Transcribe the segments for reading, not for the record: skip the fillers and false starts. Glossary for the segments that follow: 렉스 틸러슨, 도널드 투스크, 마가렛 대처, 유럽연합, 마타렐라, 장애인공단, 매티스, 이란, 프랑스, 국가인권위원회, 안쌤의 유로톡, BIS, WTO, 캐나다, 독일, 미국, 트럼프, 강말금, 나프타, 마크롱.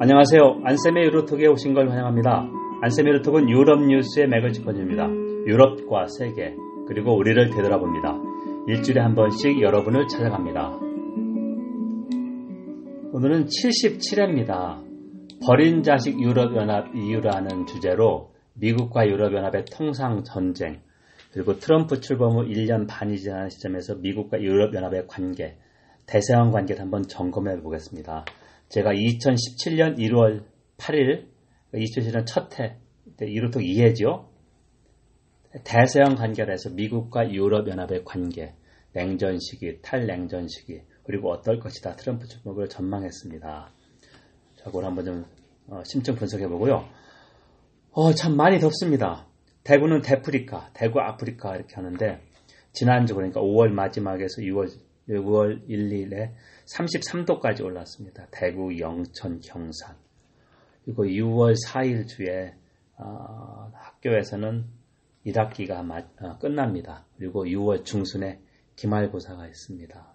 안녕하세요. 안쌤의 유로톡에 오신 걸 환영합니다. 안쌤의 유로톡은 유럽 뉴스의 맥을 짚어줍니다. 유럽과 세계, 그리고 우리를 되돌아봅니다. 일주일에 한 번씩 여러분을 찾아갑니다. 오늘은 77회입니다. 버린 자식 유럽연합 EU라는 주제로 미국과 유럽연합의 통상 전쟁, 그리고 트럼프 출범 후 1년 반이 지난 시점에서 미국과 유럽연합의 관계, 대서양 관계를 한번 점검해 보겠습니다. 제가 2017년 1월 8일, 2017년 첫 해, 유로톡 2회죠. 대서양 관계를 해서 미국과 유럽연합의 관계, 냉전 시기, 탈냉전 시기, 그리고 어떨 것이다 트럼프 출범을 전망했습니다. 자, 그걸 한번 좀 심층 분석해 보고요. 참 많이 덥습니다. 대구는 데프리카, 대구 아프리카 이렇게 하는데 지난주 그러니까 5월 마지막에서 6월 1, 2일에 33도까지 올랐습니다. 대구, 영천, 경산. 그리고 6월 4일 주에 학교에서는 1학기가 끝납니다. 그리고 6월 중순에 기말고사가 있습니다.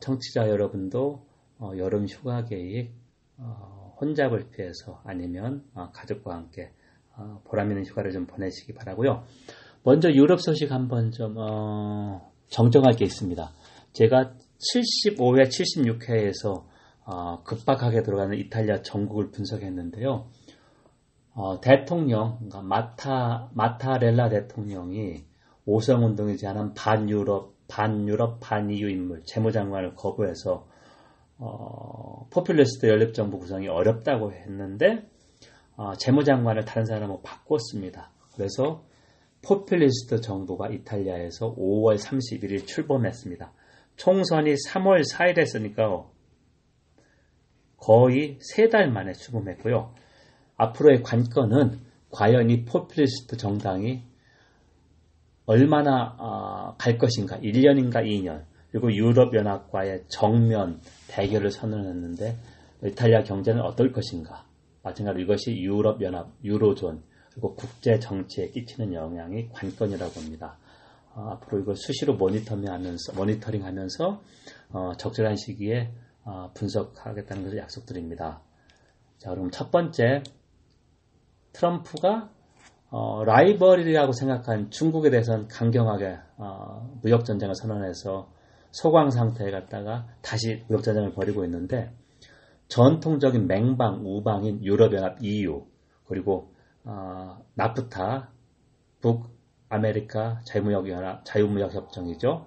청취자 여러분도 여름 휴가 계획 혼잡을 피해서 아니면 가족과 함께 보람있는 휴가를 좀 보내시기 바라고요. 먼저 유럽 소식 한번 좀 정정할 게 있습니다. 제가 75회, 76회에서 급박하게 들어가는 이탈리아 전국을 분석했는데요. 대통령, 그러니까 마타렐라 대통령이 오성운동이 제안한 반유럽, 반EU 인물, 재무장관을 거부해서 포퓰리스트 연립정부 구성이 어렵다고 했는데 재무장관을 다른 사람으로 바꿨습니다. 그래서 포퓰리스트 정부가 이탈리아에서 5월 31일 출범했습니다. 총선이 3월 4일 했으니까 거의 3달 만에 출범했고요. 앞으로의 관건은 과연 이 포퓰리스트 정당이 얼마나 갈 것인가, 1년인가 2년, 그리고 유럽연합과의 정면 대결을 선언했는데 이탈리아 경제는 어떨 것인가. 마찬가지로 이것이 유럽연합, 유로존, 그리고 국제정치에 끼치는 영향이 관건이라고 합니다. 앞으로 이걸 수시로 모니터링하면서 적절한 시기에 분석하겠다는 것을 약속드립니다. 자, 그럼 첫 번째, 트럼프가 라이벌이라고 생각한 중국에 대해서는 강경하게 무역전쟁을 선언해서 소강상태에 갔다가 다시 무역전쟁을 벌이고 있는데, 전통적인 맹방, 우방인 유럽연합 EU, 그리고 나프타, 북아메리카 자유무역협정이죠.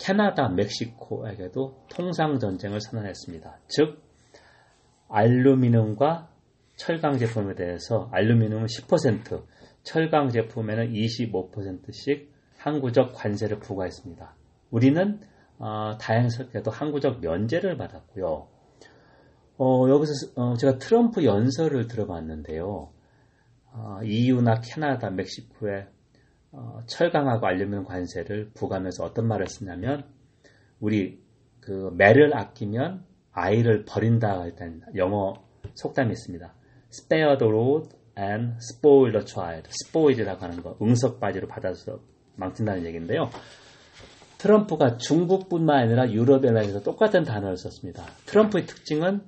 캐나다, 멕시코에게도 통상전쟁을 선언했습니다. 즉, 알루미늄과 철강 제품에 대해서 알루미늄은 10%, 철강 제품에는 25%씩 항구적 관세를 부과했습니다. 우리는 다행스럽게도 항구적 면제를 받았고요. 여기서 제가 트럼프 연설을 들어봤는데요. EU나 캐나다, 멕시코에 철강하고 알루미늄 관세를 부과하면서 어떤 말을 쓰냐면, 우리 그 매를 아끼면 아이를 버린다 할 때 영어 속담이 있습니다. Spare the rod and spoil the child. spoil이라고 하는 거, 응석바지로 받아서 망친다는 얘기인데요. 트럼프가 중국뿐만 아니라 유럽연합에서 똑같은 단어를 썼습니다. 트럼프의 특징은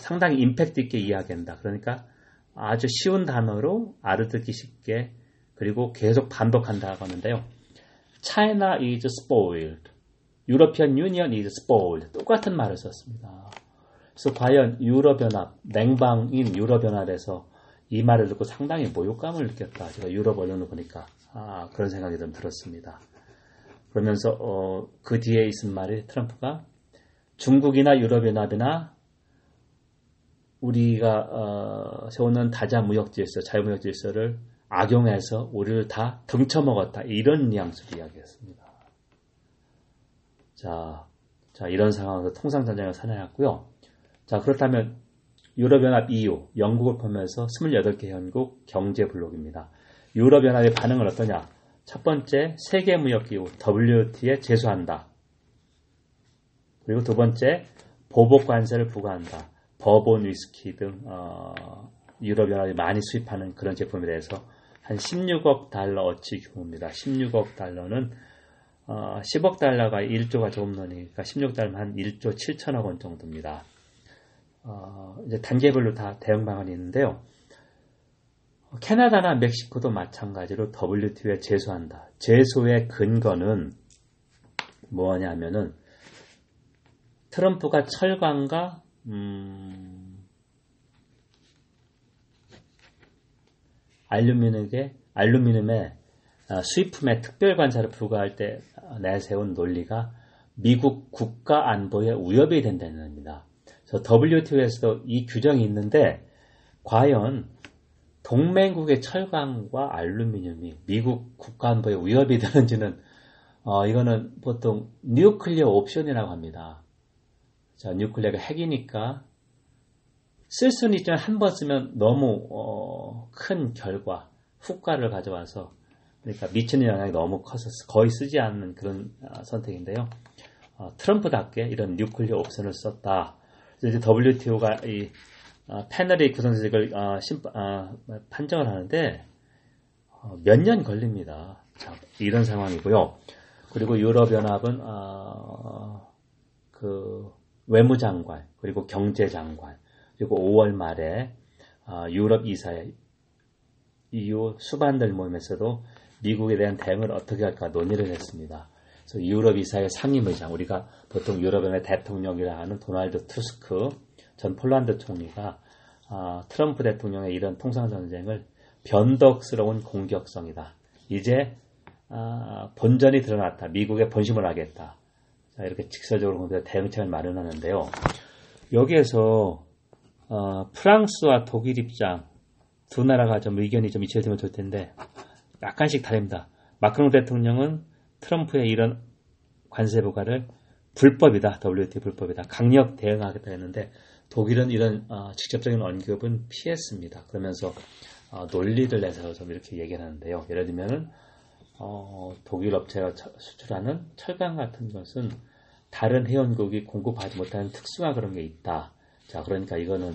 상당히 임팩트 있게 이야기한다. 그러니까 아주 쉬운 단어로 알아듣기 쉽게, 그리고 계속 반복한다고 하는데요. China is spoiled. European Union is spoiled. 똑같은 말을 썼습니다. 그래서 과연 유럽연합, 냉방인 유럽연합에서 이 말을 듣고 상당히 모욕감을 느꼈다. 제가 유럽 언론을 보니까 그런 생각이 좀 들었습니다. 그러면서 그 뒤에 있은 말이, 트럼프가 중국이나 유럽연합이나 우리가 세우는 다자무역질서, 자유무역질서를 악용해서 우리를 다 등쳐먹었다, 이런 뉘앙스로 이야기했습니다. 자, 이런 상황에서 통상전쟁을 선언했고요. 자, 그렇다면 유럽연합 EU, 영국을 포함해서 28개 회원국 경제블록입니다. 유럽연합의 반응은 어떠냐? 첫 번째, 세계무역기구 WTO에 제소한다. 그리고 두 번째, 보복관세를 부과한다. 버본 위스키 등 유럽연합이 많이 수입하는 그런 제품에 대해서 한 16억 달러 어치 규모입니다. 16억 달러는 10억 달러가 1조가 조금 넘으니까 16달러면 한 1조 7천억 원 정도입니다. 이제 단계별로 다 대응 방안이 있는데요. 캐나다나 멕시코도 마찬가지로 WTO에 제소한다. 제소의 근거는 뭐냐면은 트럼프가 철강과 알루미늄의 수입품에 특별 관세를 부과할 때 내세운 논리가 미국 국가 안보에 위협이 된다는 겁니다. 그래서 WTO에서도 이 규정이 있는데 과연 동맹국의 철강과 알루미늄이 미국 국가 안보에 위협이 되는지는 이거는 보통 뉴클리어 옵션이라고 합니다. 자, 뉴클리어가 핵이니까 쓸 수는 있지만 한 번 쓰면 너무 큰 결과, 후과를 가져와서 그러니까 미치는 영향이 너무 커서 거의 쓰지 않는 그런 선택인데요. 트럼프답게 이런 뉴클리어 옵션을 썼다. 그래서 이제 WTO가 이 패널이 구성직을 판정을 하는데 몇 년 걸립니다. 자, 이런 상황이고요. 그리고 유럽연합은 그 외무장관 그리고 경제장관 그리고 5월 말에 유럽 이사회 EU 수반들 모임에서도 미국에 대한 대응을 어떻게 할까 논의를 했습니다. 그래서 유럽 이사회 상임의장, 우리가 보통 유럽연합의 대통령이라 하는 도널드 투스크 전 폴란드 총리가 트럼프 대통령의 이런 통상전쟁을 변덕스러운 공격성이다. 이제 본전이 드러났다. 미국의 본심을 하겠다. 자, 이렇게 직설적으로 대응책을 마련하는데요. 여기에서 프랑스와 독일 입장 두 나라가 좀 의견이 좀 일치되면 좋을 텐데 약간씩 다릅니다. 마크롱 대통령은 트럼프의 이런 관세 부과를 불법이다, WTO 불법이다, 강력 대응하겠다 했는데 독일은 이런 직접적인 언급은 피했습니다. 그러면서 논리를 내서 좀 이렇게 얘기를 하는데요. 예를 들면은 독일 업체가 수출하는 철강 같은 것은 다른 회원국이 공급하지 못하는 특수한 그런 게 있다. 자, 그러니까 이거는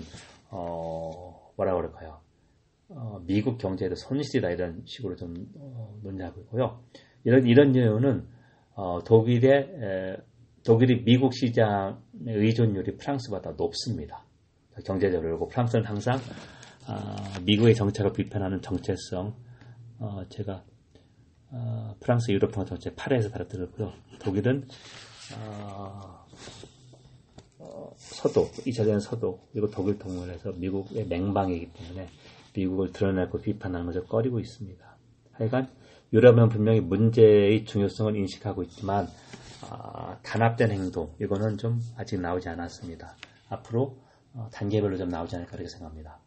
뭐라고 그럴까요? 미국 경제에도 손실이다, 이런 식으로 좀 논의하고 있고요. 이런 이유는 독일이 미국 시장 의존율이 프랑스보다 높습니다. 경제적으로 그렇고 프랑스는 항상 미국의 정책을 비판하는 정체성, 제가 프랑스 유럽통합 정책 8회에서 다뤘고요. 독일은 서독, 2차전 서독, 그리고 독일 동원해서 미국의 맹방이기 때문에 미국을 드러내고 비판하는 것을 꺼리고 있습니다. 하여간 유럽은 분명히 문제의 중요성을 인식하고 있지만 단합된 행동, 이거는 좀 아직 나오지 않았습니다. 앞으로 단계별로 좀 나오지 않을까 이렇게 생각합니다.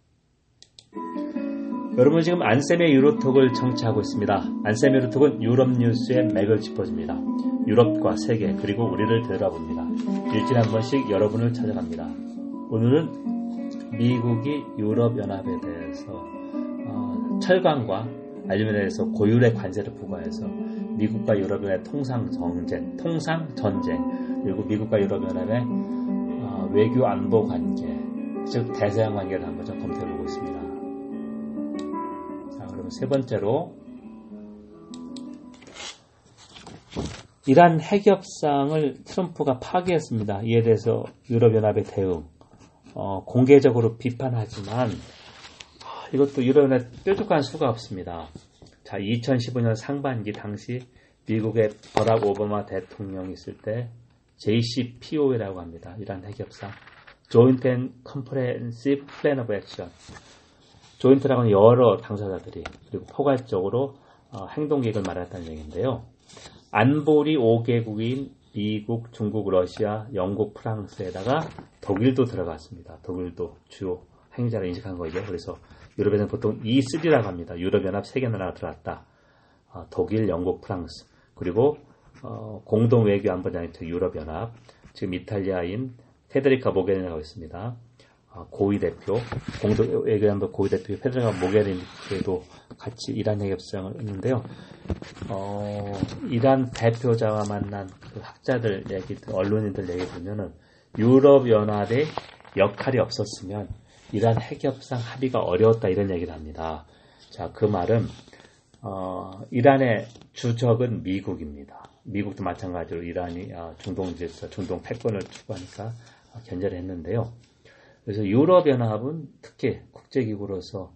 여러분 지금 안쌤의 유로톡을 청취하고 있습니다. 안쌤의 유로톡은 유럽 뉴스의 맥을 짚어줍니다. 유럽과 세계 그리고 우리를 들여다봅니다. 일주일에 한 번씩 여러분을 찾아갑니다. 오늘은 미국이 유럽연합에 대해서 철강과 알루미늄에 대해서 고율의 관세를 부과해서 미국과 유럽연합의 통상 전쟁, 그리고 미국과 유럽연합의 외교 안보 관계, 즉 대서양 관계를 한번 좀 검토해보고 있습니다. 자, 그러면 세 번째로 이란 핵협상을 트럼프가 파기했습니다. 이에 대해서 유럽연합의 대응, 공개적으로 비판하지만 이것도 유럽연합 뾰족한 수가 없습니다. 자, 2015년 상반기 당시 미국의 버락 오바마 대통령이 있을 때 JCPOA라고 합니다. 이란 핵협상 조인트 앤 컴프레헨시브 플랜 오브 액션, 조인트라고는 여러 당사자들이 그리고 포괄적으로 행동계획을 말했다는 얘기인데요. 안보리 5개국인 미국, 중국, 러시아, 영국, 프랑스에다가 독일도 들어갔습니다. 독일도 주요 행위자로 인식한 거죠. 그래서 유럽에서는 보통 E3라고 합니다. 유럽연합 3개 나라가 들어왔다. 독일, 영국, 프랑스, 그리고 공동외교안보장이죠. 유럽연합. 지금 이탈리아인 페데리카 모게리니라고 있습니다. 고위대표, 공동외교안보 고위대표 페데리카 모게리니도 같이 이란 핵협상을 했는데요. 이란 대표자와 만난 그 학자들 얘기, 언론인들 얘기 보면은 유럽연합의 역할이 없었으면 이란 핵협상 합의가 어려웠다, 이런 얘기를 합니다. 자, 그 말은 이란의 주적은 미국입니다. 미국도 마찬가지로 이란이 중동 질서, 중동 패권을 추구하니까 견제를 했는데요. 그래서 유럽연합은 특히 국제기구로서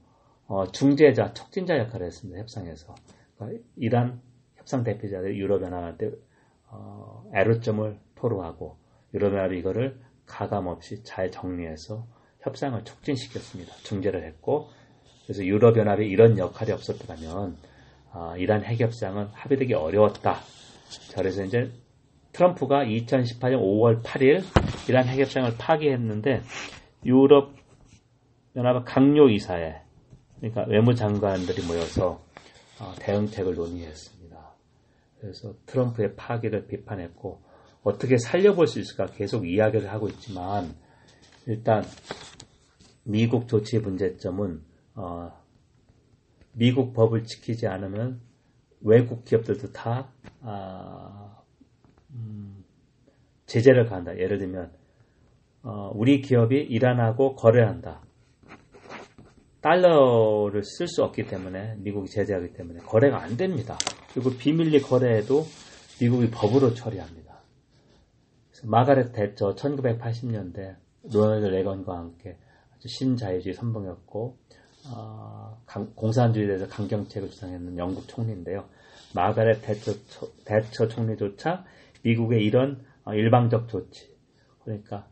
중재자, 촉진자 역할을 했습니다. 협상에서. 그러니까 이란 협상 대표자들이 유럽연합한테 애로점을 토로하고 유럽연합이 이거를 가감없이 잘 정리해서 협상을 촉진시켰습니다. 중재를 했고, 그래서 유럽연합이 이런 역할이 없었다면 이란 핵협상은 합의되기 어려웠다. 자, 그래서 이제 트럼프가 2018년 5월 8일 이란 핵협상을 파기했는데 유럽연합 강요이사회, 그러니까 외무장관들이 모여서 대응책을 논의했습니다. 그래서 트럼프의 파기를 비판했고 어떻게 살려볼 수 있을까 계속 이야기를 하고 있지만 일단 미국 조치 문제점은 미국 법을 지키지 않으면 외국 기업들도 다 제재를 가한다. 예를 들면 우리 기업이 이란하고 거래한다. 달러를 쓸 수 없기 때문에 미국이 제재하기 때문에 거래가 안 됩니다. 그리고 비밀리 거래에도 미국이 법으로 처리합니다. 그래서 마가렛 대처 1980년대 로널드 레건과 함께 아주 신자유주의 선봉이었고 공산주의에 대해서 강경책을 주장했는 영국 총리인데요. 마가렛 대처 총리조차 미국의 이런 일방적 조치, 그러니까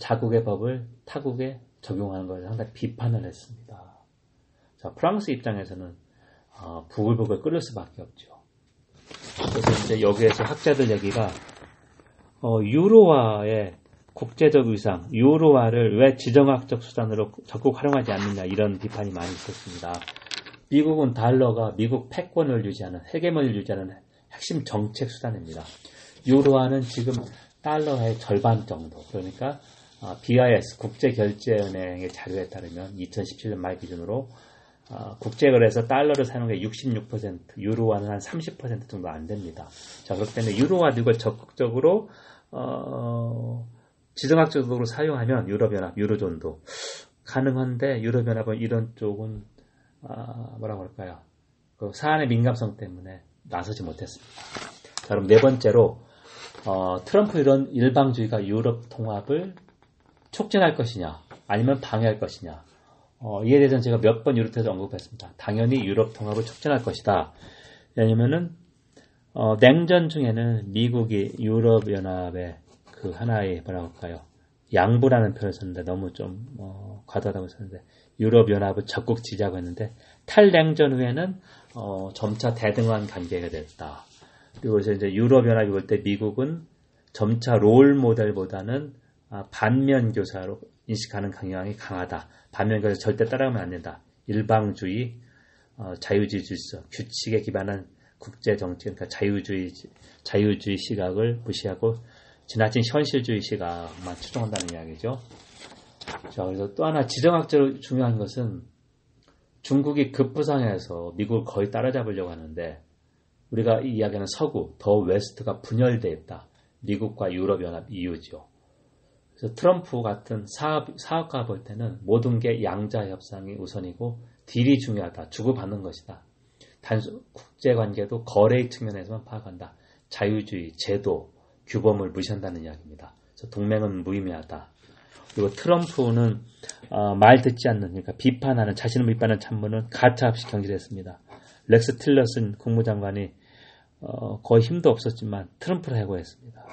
자국의 법을 타국에 적용하는 것을 상당히 비판을 했습니다. 자, 프랑스 입장에서는 부글부글 끓을 수밖에 없죠. 그래서 이제 여기에서 학자들 얘기가 유로화의 국제적 의상, 유로화를 왜 지정학적 수단으로 적극 활용하지 않느냐 이런 비판이 많이 있었습니다. 미국은 달러가 미국 패권을 유지하는, 헤게몬을 유지하는 핵심 정책 수단입니다. 유로화는 지금 달러의 절반 정도, 그러니까 BIS 국제결제은행의 자료에 따르면 2017년 말 기준으로 국제거래에서 달러를 사용해 66%, 유로화는 한 30% 정도 안 됩니다. 자, 그렇기 때문에 유로화도 이걸 적극적으로 지정학적으로 사용하면 유럽연합, 유로존도 가능한데 유럽연합은 이런 쪽은 뭐라고 할까요? 그 사안의 민감성 때문에 나서지 못했습니다. 자, 그럼 네 번째로 트럼프 이런 일방주의가 유럽 통합을 촉진할 것이냐 아니면 방해할 것이냐, 이에 대해서는 제가 몇 번 유로톡에서 언급했습니다. 당연히 유럽 통합을 촉진할 것이다. 왜냐면은 냉전 중에는 미국이 유럽연합의 그 하나의 뭐라고 할까요, 양보라는 표현을 썼는데 너무 좀 과도하다고 썼는데 유럽연합을 적극 지지하고 했는데 탈냉전 후에는 점차 대등한 관계가 됐다. 그리고 이제 유럽연합이 올 때 미국은 점차 롤 모델보다는 반면교사로 인식하는 경향이 강하다. 반면교사 절대 따라가면 안 된다. 일방주의, 자유주의 질서, 규칙에 기반한 국제정치, 그러니까 자유주의 시각을 무시하고 지나친 현실주의 시각만 추종한다는 이야기죠. 자, 그래서 또 하나 지정학적으로 중요한 것은 중국이 급부상해서 미국을 거의 따라잡으려고 하는데 우리가 이야기하는 서구, 더 웨스트가 분열되어 있다. 미국과 유럽연합 EU죠. 그래서 트럼프 같은 사업가가 볼 때는 모든 게 양자협상이 우선이고 딜이 중요하다. 주고받는 것이다. 단순 국제관계도 거래의 측면에서만 파악한다. 자유주의, 제도, 규범을 무시한다는 이야기입니다. 그래서 동맹은 무의미하다. 그리고 트럼프는 말 듣지 않는, 그러니까 비판하는, 자신을 비판하는 참모는 가차없이 경질했습니다. 렉스 틸러슨 국무장관이 거의 힘도 없었지만 트럼프를 해고했습니다.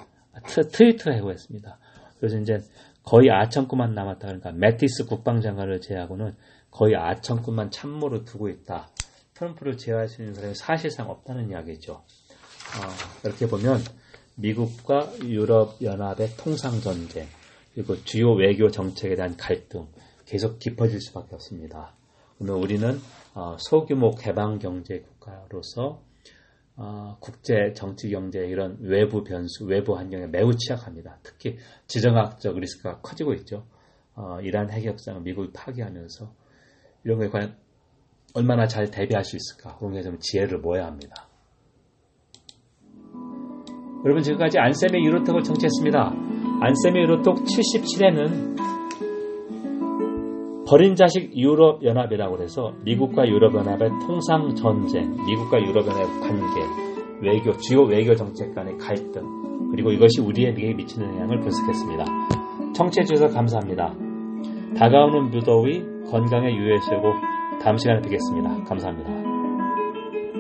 트위터를 해고했습니다. 그래서 이제 거의 아청구만 남았다. 그러니까 매티스 국방장관을 제외하고는 거의 아청구만 참모로 두고 있다. 트럼프를 제외할 수 있는 사람이 사실상 없다는 이야기죠. 이렇게 보면 미국과 유럽연합의 통상전쟁, 그리고 주요 외교 정책에 대한 갈등 계속 깊어질 수밖에 없습니다. 오늘 우리는 소규모 개방경제 국가로서 국제 정치 경제의 이런 외부 변수, 외부 환경에 매우 취약합니다. 특히 지정학적 리스크가 커지고 있죠. 이란 핵협상을 미국이 파기하면서 이런 거에 과연 얼마나 잘 대비할 수 있을까, 그런 게 좀 지혜를 모아야 합니다. 여러분, 지금까지 안쌤의 유로톡을 청취했습니다. 안쌤의 유로톡 77회는 버린 자식 유럽연합이라고 해서 미국과 유럽연합의 통상전쟁, 미국과 유럽연합의 관계, 주요 외교 정책 간의 갈등, 그리고 이것이 우리에게 미치는 영향을 분석했습니다. 청취해주셔서 감사합니다. 다가오는 무더위 건강에 유의하시고 다음 시간에 뵙겠습니다. 감사합니다.